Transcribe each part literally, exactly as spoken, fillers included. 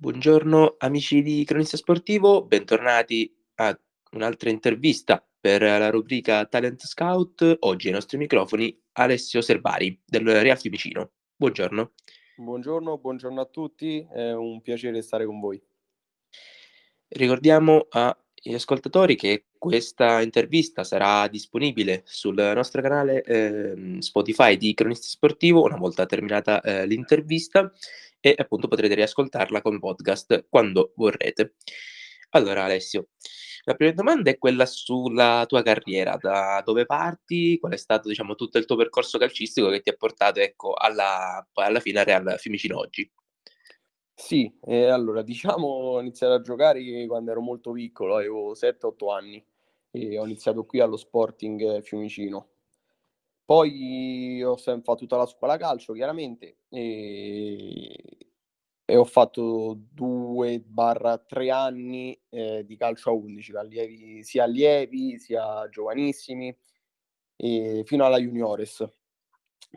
Buongiorno amici di Cronista Sportivo, bentornati a un'altra intervista per la rubrica Talent Scout. Oggi ai nostri microfoni Alessio Serbari del Real Fiumicino. Buongiorno. Buongiorno, buongiorno a tutti, è un piacere stare con voi. Ricordiamo agli ascoltatori che questa intervista sarà disponibile sul nostro canale eh, Spotify di Cronista Sportivo una volta terminata eh, l'intervista, e appunto potrete riascoltarla come podcast quando vorrete. Allora Alessio, la prima domanda è quella sulla tua carriera, da dove parti, qual è stato diciamo tutto il tuo percorso calcistico che ti ha portato ecco alla, alla fine al Real Fiumicino oggi. Sì, eh, allora diciamo ho iniziato a giocare quando ero molto piccolo, avevo sette otto anni e ho iniziato qui allo Sporting Fiumicino. Poi ho sempre fatto tutta la scuola calcio, chiaramente, e, e ho fatto due barra tre anni eh, di calcio a undici, allievi, sia allievi sia giovanissimi, e fino alla juniores.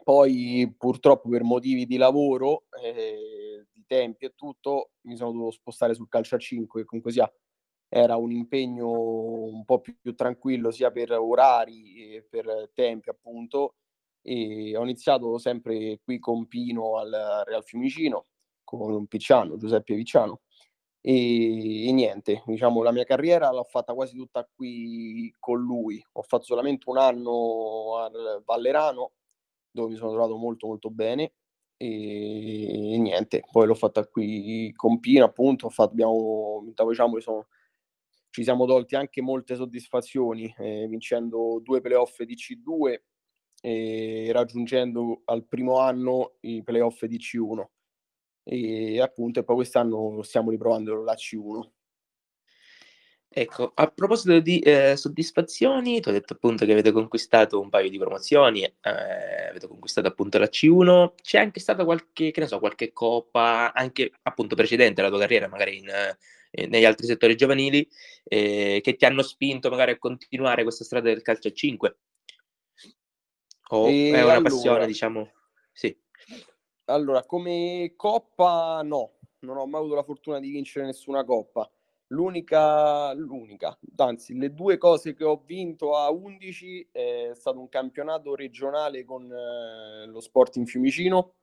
Poi purtroppo per motivi di lavoro, eh, di tempi e tutto, mi sono dovuto spostare sul calcio a cinque, che comunque sia era un impegno un po' più, più tranquillo sia per orari e per tempi appunto, e ho iniziato sempre qui con Pino al Real Fiumicino, con Picciano, Giuseppe Picciano, e, e niente, diciamo la mia carriera l'ho fatta quasi tutta qui con lui. Ho fatto solamente un anno al Vallerano dove mi sono trovato molto molto bene, e, e niente, poi l'ho fatta qui con Pino appunto, ho fatto, abbiamo, diciamo che sono ci siamo tolti anche molte soddisfazioni, eh, vincendo due playoff di C due e raggiungendo al primo anno i playoff di C uno. E appunto e poi quest'anno stiamo riprovando la C uno. Ecco, a proposito di eh, soddisfazioni, tu hai detto appunto che avete conquistato un paio di promozioni, eh, avete conquistato appunto la C uno, c'è anche stata qualche, che ne so, qualche coppa, anche appunto precedente alla tua carriera, magari in... Eh, negli altri settori giovanili, eh, che ti hanno spinto magari a continuare questa strada del calcio a cinque? O e è una allora, passione, diciamo? Sì. Allora, come coppa no, non ho mai avuto la fortuna di vincere nessuna coppa. L'unica, l'unica, anzi le due cose che ho vinto a undici è stato un campionato regionale con eh, lo Sporting Fiumicino,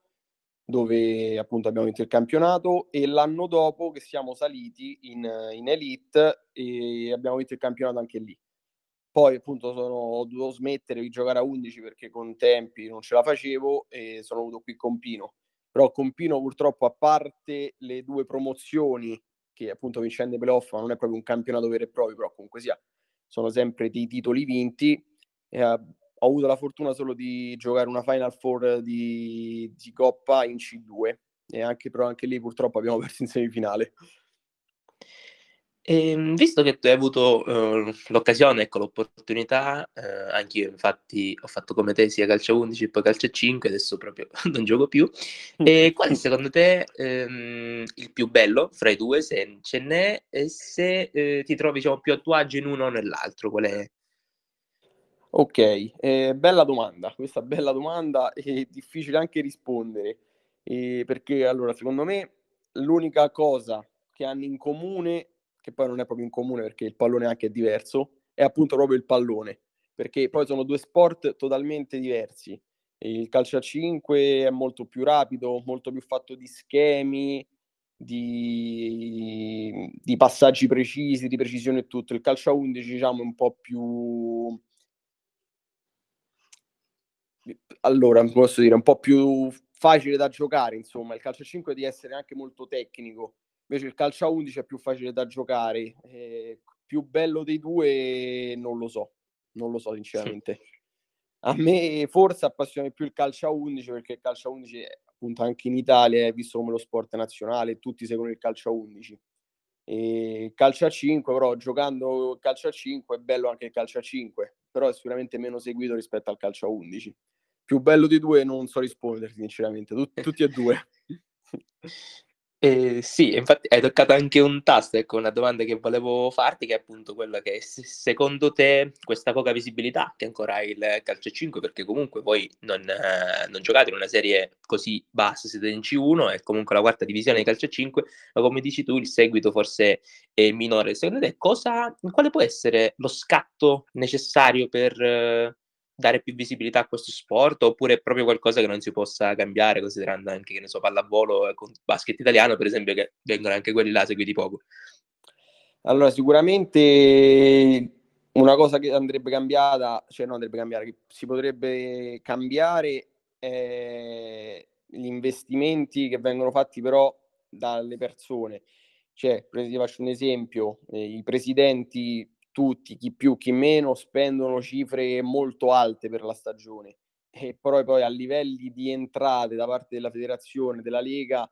dove appunto abbiamo vinto il campionato, e l'anno dopo che siamo saliti in, in Elite e abbiamo vinto il campionato anche lì. Poi appunto sono, ho dovuto smettere di giocare a undici perché con tempi non ce la facevo e sono venuto qui con Pino. Però con Pino purtroppo, a parte le due promozioni che appunto vincendo i playoff, ma non è proprio un campionato vero e proprio, però comunque sia, sono sempre dei titoli vinti, eh, ho avuto la fortuna solo di giocare una Final Four di, di Coppa in C due, e anche, però anche lì purtroppo abbiamo perso in semifinale. E, visto che tu hai avuto eh, l'occasione, ecco l'opportunità, eh, anche io infatti ho fatto come te sia calcio undici e poi calcio cinque, adesso proprio non gioco più, e qual è secondo te ehm, il più bello fra i due, se ce n'è, e se eh, ti trovi diciamo, più a tuo agio in uno o nell'altro, qual è? Ok, eh, bella domanda, questa bella domanda è difficile anche rispondere, eh, perché allora secondo me l'unica cosa che hanno in comune, che poi non è proprio in comune perché il pallone anche è diverso, è appunto proprio il pallone, perché poi sono due sport totalmente diversi. Il calcio a cinque è molto più rapido, molto più fatto di schemi, di, di passaggi precisi, di precisione e tutto. Il calcio a undici diciamo è un po' più... Allora, posso dire, un po' più facile da giocare, insomma. Il calcio a cinque deve essere anche molto tecnico, invece il calcio a undici è più facile da giocare. Eh, più bello dei due non lo so, non lo so sinceramente. Sì. A me forse appassiona più il calcio a undici, perché il calcio a undici è, appunto anche in Italia è visto come lo sport nazionale, tutti seguono il calcio a undici. E il calcio a cinque, però giocando il calcio a cinque è bello anche il calcio a cinque, però è sicuramente meno seguito rispetto al calcio a undici. Più bello di due non so rispondere sinceramente, Tut- tutti e due. Eh, sì, infatti hai toccato anche un tasto, ecco una domanda che volevo farti, che è appunto quella che se, secondo te questa poca visibilità che ancora ha il Calcio a cinque, perché comunque voi non, eh, non giocate in una serie così bassa, siete in C uno, è comunque la quarta divisione di Calcio a cinque, ma come dici tu il seguito forse è minore. Secondo te cosa, quale può essere lo scatto necessario per eh, dare più visibilità a questo sport, oppure è proprio qualcosa che non si possa cambiare, considerando anche, che ne so, pallavolo e basket italiano, per esempio, che vengono anche quelli là seguiti poco? Allora, sicuramente una cosa che andrebbe cambiata, cioè non andrebbe cambiata, che si potrebbe cambiare è gli investimenti che vengono fatti però dalle persone. Cioè, ti faccio un esempio, i presidenti tutti, chi più chi meno, spendono cifre molto alte per la stagione, e però poi a livelli di entrate da parte della federazione, della Lega,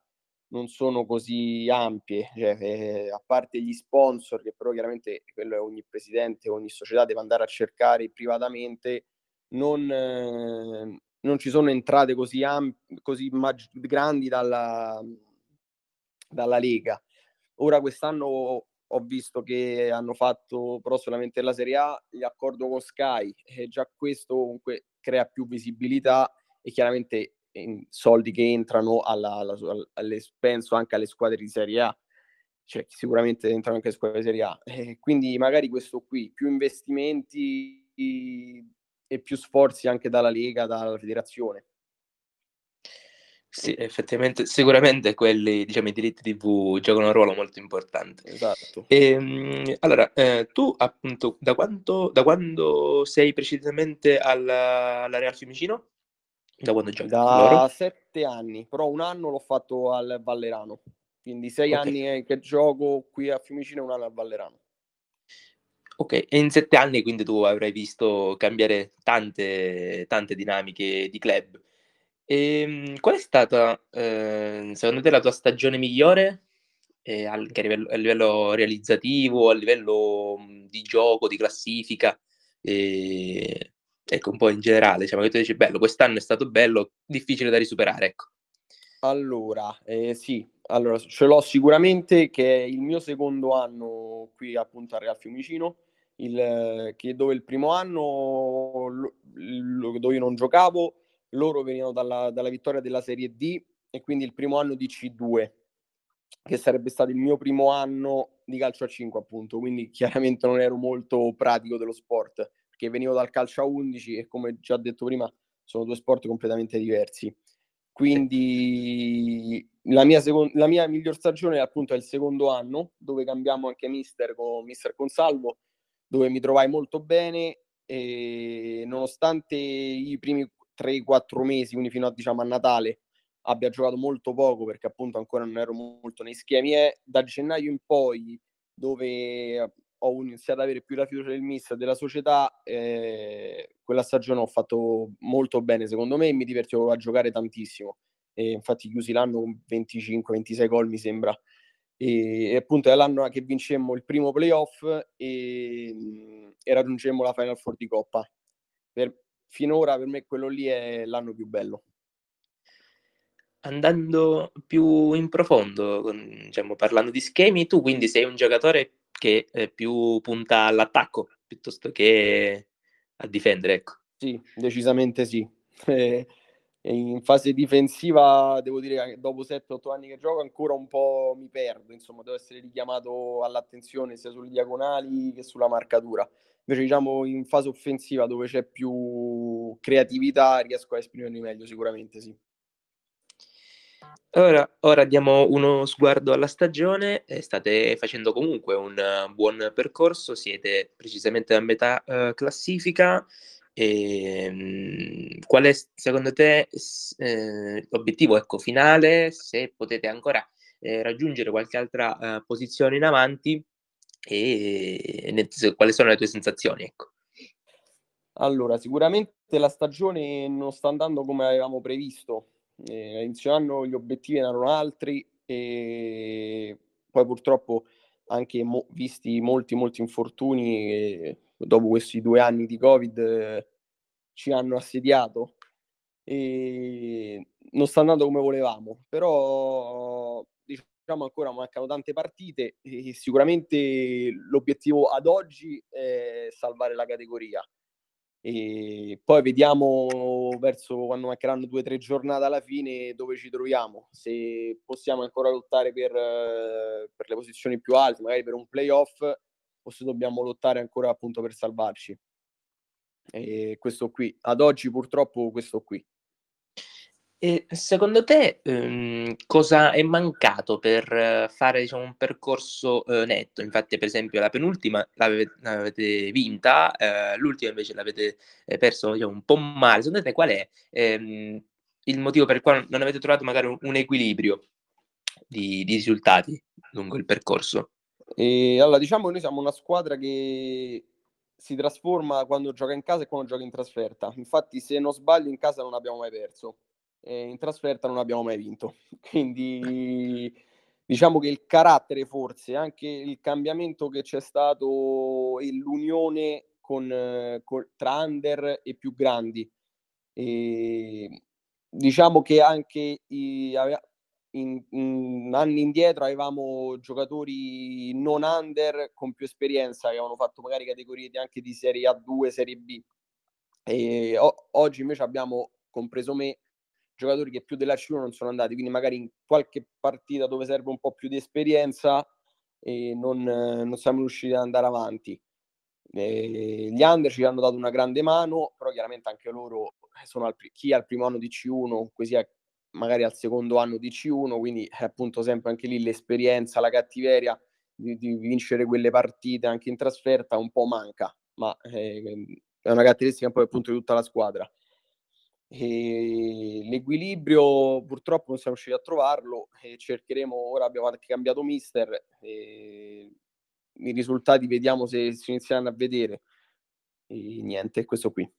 non sono così ampie, cioè, eh, a parte gli sponsor, che però chiaramente quello è ogni presidente, ogni società deve andare a cercare privatamente, non, eh, non ci sono entrate così, amp- così mag- grandi dalla, dalla Lega. Ora quest'anno ho visto che hanno fatto però solamente la Serie A, l'accordo con Sky, e già questo comunque crea più visibilità e chiaramente soldi che entrano alla, alla, all'espenso anche alle squadre di Serie A, cioè sicuramente entrano anche le squadre di Serie A, e quindi magari questo qui, più investimenti e più sforzi anche dalla Lega, dalla federazione. Sì, effettivamente, sicuramente quelli, diciamo, i diritti tivù giocano un ruolo molto importante. Esatto. E, allora, eh, tu appunto da, quanto, da quando sei precisamente alla, alla Real Fiumicino? Da quando giochi? Da loro? sette anni, però un anno l'ho fatto al Vallerano, quindi sei okay. anni che gioco qui a Fiumicino e un anno al Vallerano. Ok, e in sette anni quindi tu avrai visto cambiare tante, tante dinamiche di club. E qual è stata, eh, secondo te, la tua stagione migliore? Eh, anche a livello, a livello realizzativo, a livello mh, di gioco, di classifica, eh, ecco, un po' in generale. Diciamo che tu dici, bello, quest'anno è stato bello, difficile da risuperare, ecco. Allora, eh, sì, allora ce l'ho sicuramente, che è il mio secondo anno qui appunto a Real Fiumicino, il, che dove il primo anno, lo, lo, dove io non giocavo, loro venivano dalla, dalla vittoria della Serie D, e quindi il primo anno di C due, che sarebbe stato il mio primo anno di calcio a cinque appunto, quindi chiaramente non ero molto pratico dello sport, perché venivo dal calcio a undici e, come già detto prima, sono due sport completamente diversi. Quindi la mia, seco- la mia miglior stagione appunto è il secondo anno, dove cambiamo anche mister con mister Consalvo, dove mi trovai molto bene, e nonostante i primi tre quattro mesi, quindi fino a, diciamo, a Natale, abbia giocato molto poco, perché appunto ancora non ero molto nei schemi, e da gennaio in poi, dove ho iniziato ad avere più la fiducia del mister, della società, eh, quella stagione ho fatto molto bene secondo me, e mi divertivo a giocare tantissimo, e infatti chiusi l'anno con venticinque ventisei gol mi sembra, e, e appunto è l'anno che vincemmo il primo playoff e, e raggiungemmo la Final Four di Coppa. Per, Finora per me quello lì è l'anno più bello. Andando più in profondo, diciamo, parlando di schemi, tu quindi sei un giocatore che più punta all'attacco piuttosto che a difendere, ecco. Sì, decisamente sì. Eh, in fase difensiva devo dire che dopo sette otto anni che gioco ancora un po' mi perdo, insomma, devo essere richiamato all'attenzione sia sulle diagonali che sulla marcatura. Invece, diciamo, in fase offensiva, dove c'è più creatività, riesco a esprimermi meglio sicuramente, sì. Ora, ora diamo uno sguardo alla stagione. State facendo comunque un buon percorso, siete precisamente a metà uh, classifica. E, qual è secondo te eh, l'obiettivo, ecco, finale, se potete ancora eh, raggiungere qualche altra uh, posizione in avanti? E quali sono le tue sensazioni, ecco? Allora, sicuramente la stagione non sta andando come avevamo previsto, eh, inizio anno gli obiettivi erano altri, e poi purtroppo anche mo- visti molti molti infortuni, eh, dopo questi due anni di Covid, eh, ci hanno assediato, e non sta andando come volevamo, però diciamo ancora mancano tante partite e sicuramente l'obiettivo ad oggi è salvare la categoria. E poi vediamo verso quando mancheranno due o tre giornate alla fine dove ci troviamo, se possiamo ancora lottare per, per le posizioni più alte, magari per un playoff, o se dobbiamo lottare ancora appunto per salvarci. E questo qui, ad oggi purtroppo questo qui. E secondo te ehm, cosa è mancato per fare diciamo, un percorso eh, netto? Infatti per esempio la penultima l'ave- l'avete vinta, eh, l'ultima invece l'avete eh, perso diciamo, un po' male. Secondo te qual è ehm, il motivo per il quale non avete trovato magari un, un equilibrio di, di risultati lungo il percorso? E allora diciamo che noi siamo una squadra che si trasforma quando gioca in casa e quando gioca in trasferta. Infatti se non sbaglio in casa non abbiamo mai perso, in trasferta non abbiamo mai vinto, quindi diciamo che il carattere, forse anche il cambiamento che c'è stato e l'unione con, con tra under e più grandi, e diciamo che anche i, in, in, anni indietro avevamo giocatori non under con più esperienza che avevano fatto magari categorie anche di serie A due, serie B, e o, oggi invece abbiamo, compreso me, giocatori che più della C uno non sono andati, quindi magari in qualche partita dove serve un po' più di esperienza e non, non siamo riusciti ad andare avanti. E gli under ci hanno dato una grande mano, però chiaramente anche loro sono al, chi al primo anno di C uno, così magari al secondo anno di C uno, quindi appunto sempre anche lì l'esperienza, la cattiveria di, di vincere quelle partite anche in trasferta un po' manca, ma è una caratteristica poi appunto di tutta la squadra. E l'equilibrio purtroppo non siamo riusciti a trovarlo e cercheremo, ora abbiamo anche cambiato mister e i risultati vediamo se si inizieranno a vedere, e niente, questo qui.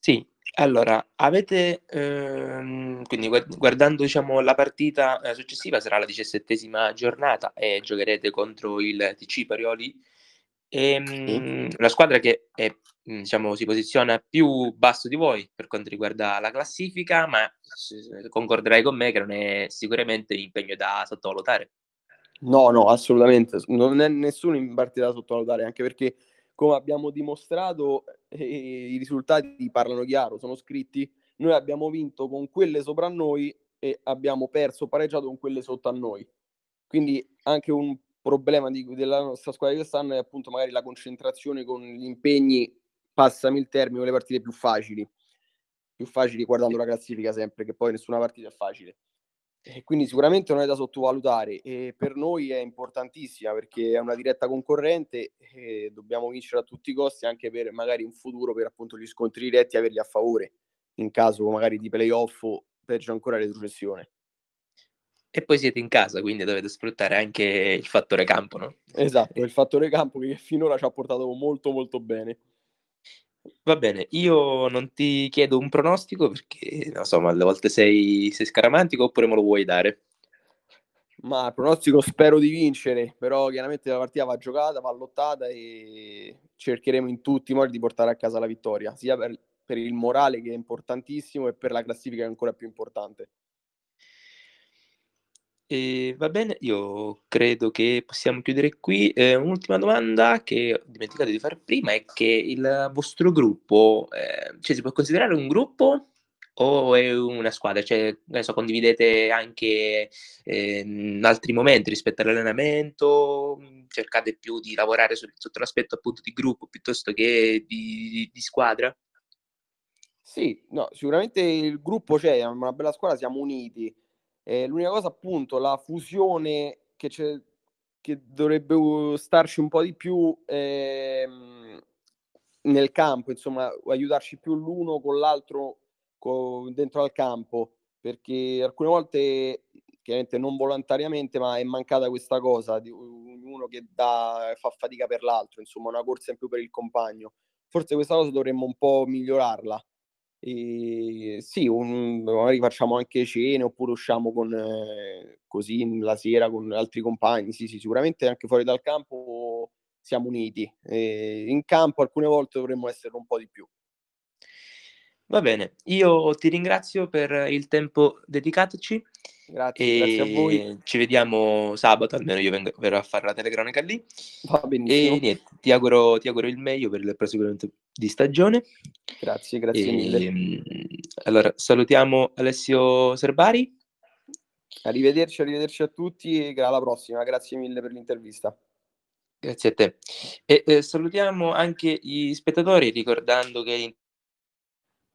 Sì, allora avete ehm, quindi guardando diciamo la partita successiva, sarà la diciassettesima giornata e giocherete contro il T C Parioli, ehm, la squadra che è diciamo si posiziona più basso di voi per quanto riguarda la classifica, ma concorderai con me che non è sicuramente un impegno da sottovalutare. No, no, assolutamente, non è nessuno in partita da sottovalutare, anche perché come abbiamo dimostrato eh, i risultati parlano chiaro, sono scritti, noi abbiamo vinto con quelle sopra a noi e abbiamo perso, pareggiato con quelle sotto a noi, quindi anche un problema di, della nostra squadra di quest'anno è appunto magari la concentrazione con gli impegni, passami il termine, le partite più facili, più facili guardando la classifica sempre, che poi nessuna partita è facile. E quindi sicuramente non è da sottovalutare e per noi è importantissima perché è una diretta concorrente e dobbiamo vincere a tutti i costi, anche per magari in futuro, per appunto gli scontri diretti averli a favore, in caso magari di playoff o peggio ancora retrocessione. E poi siete in casa, quindi dovete sfruttare anche il fattore campo, no? Esatto, il fattore campo che finora ci ha portato molto molto bene. Va bene, io non ti chiedo un pronostico perché insomma alle volte sei, sei scaramantico, oppure me lo vuoi dare? Ma il pronostico spero di vincere, però chiaramente la partita va giocata, va lottata e cercheremo in tutti i modi di portare a casa la vittoria, sia per, per il morale che è importantissimo e per la classifica che è ancora più importante. E va bene, io credo che possiamo chiudere qui. Eh, un'ultima domanda che ho dimenticato di fare prima è che il vostro gruppo, eh, cioè si può considerare un gruppo o è una squadra? Cioè, adesso condividete anche eh, altri momenti rispetto all'allenamento, cercate più di lavorare su, sotto l'aspetto appunto di gruppo piuttosto che di, di, di squadra? Sì, no, sicuramente il gruppo c'è, è una bella squadra, siamo uniti. Eh, l'unica cosa appunto la fusione che, c'è, che dovrebbe starci un po' di più ehm, nel campo, insomma aiutarci più l'uno con l'altro co- dentro al campo, perché alcune volte chiaramente non volontariamente ma è mancata questa cosa di uno che dà, fa fatica per l'altro, insomma una corsa in più per il compagno. Forse questa cosa dovremmo un po' migliorarla. E sì, un, magari facciamo anche cene oppure usciamo con eh, così la sera con altri compagni. Sì, sì, sicuramente anche fuori dal campo siamo uniti. E in campo alcune volte dovremmo essere un po' di più. Va bene, io ti ringrazio per il tempo dedicatoci Grazie, e grazie a voi. Ci vediamo sabato, almeno io vengo, verrò a fare la telecronaca lì. Va benissimo. E niente, ti auguro, ti auguro il meglio per il proseguimento di stagione. Grazie, grazie e, mille. Allora, salutiamo Alessio Serbari. Arrivederci, arrivederci a tutti e alla prossima. Grazie mille per l'intervista. Grazie a te. E eh, salutiamo anche gli spettatori ricordando che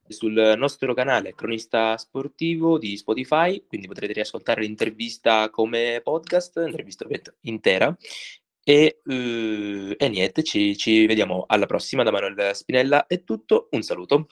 sul nostro canale Cronista Sportivo di Spotify, quindi potrete riascoltare l'intervista come podcast, l'intervista intera, e, eh, e niente, ci, ci vediamo alla prossima. Da Manuel Spinella è tutto, un saluto.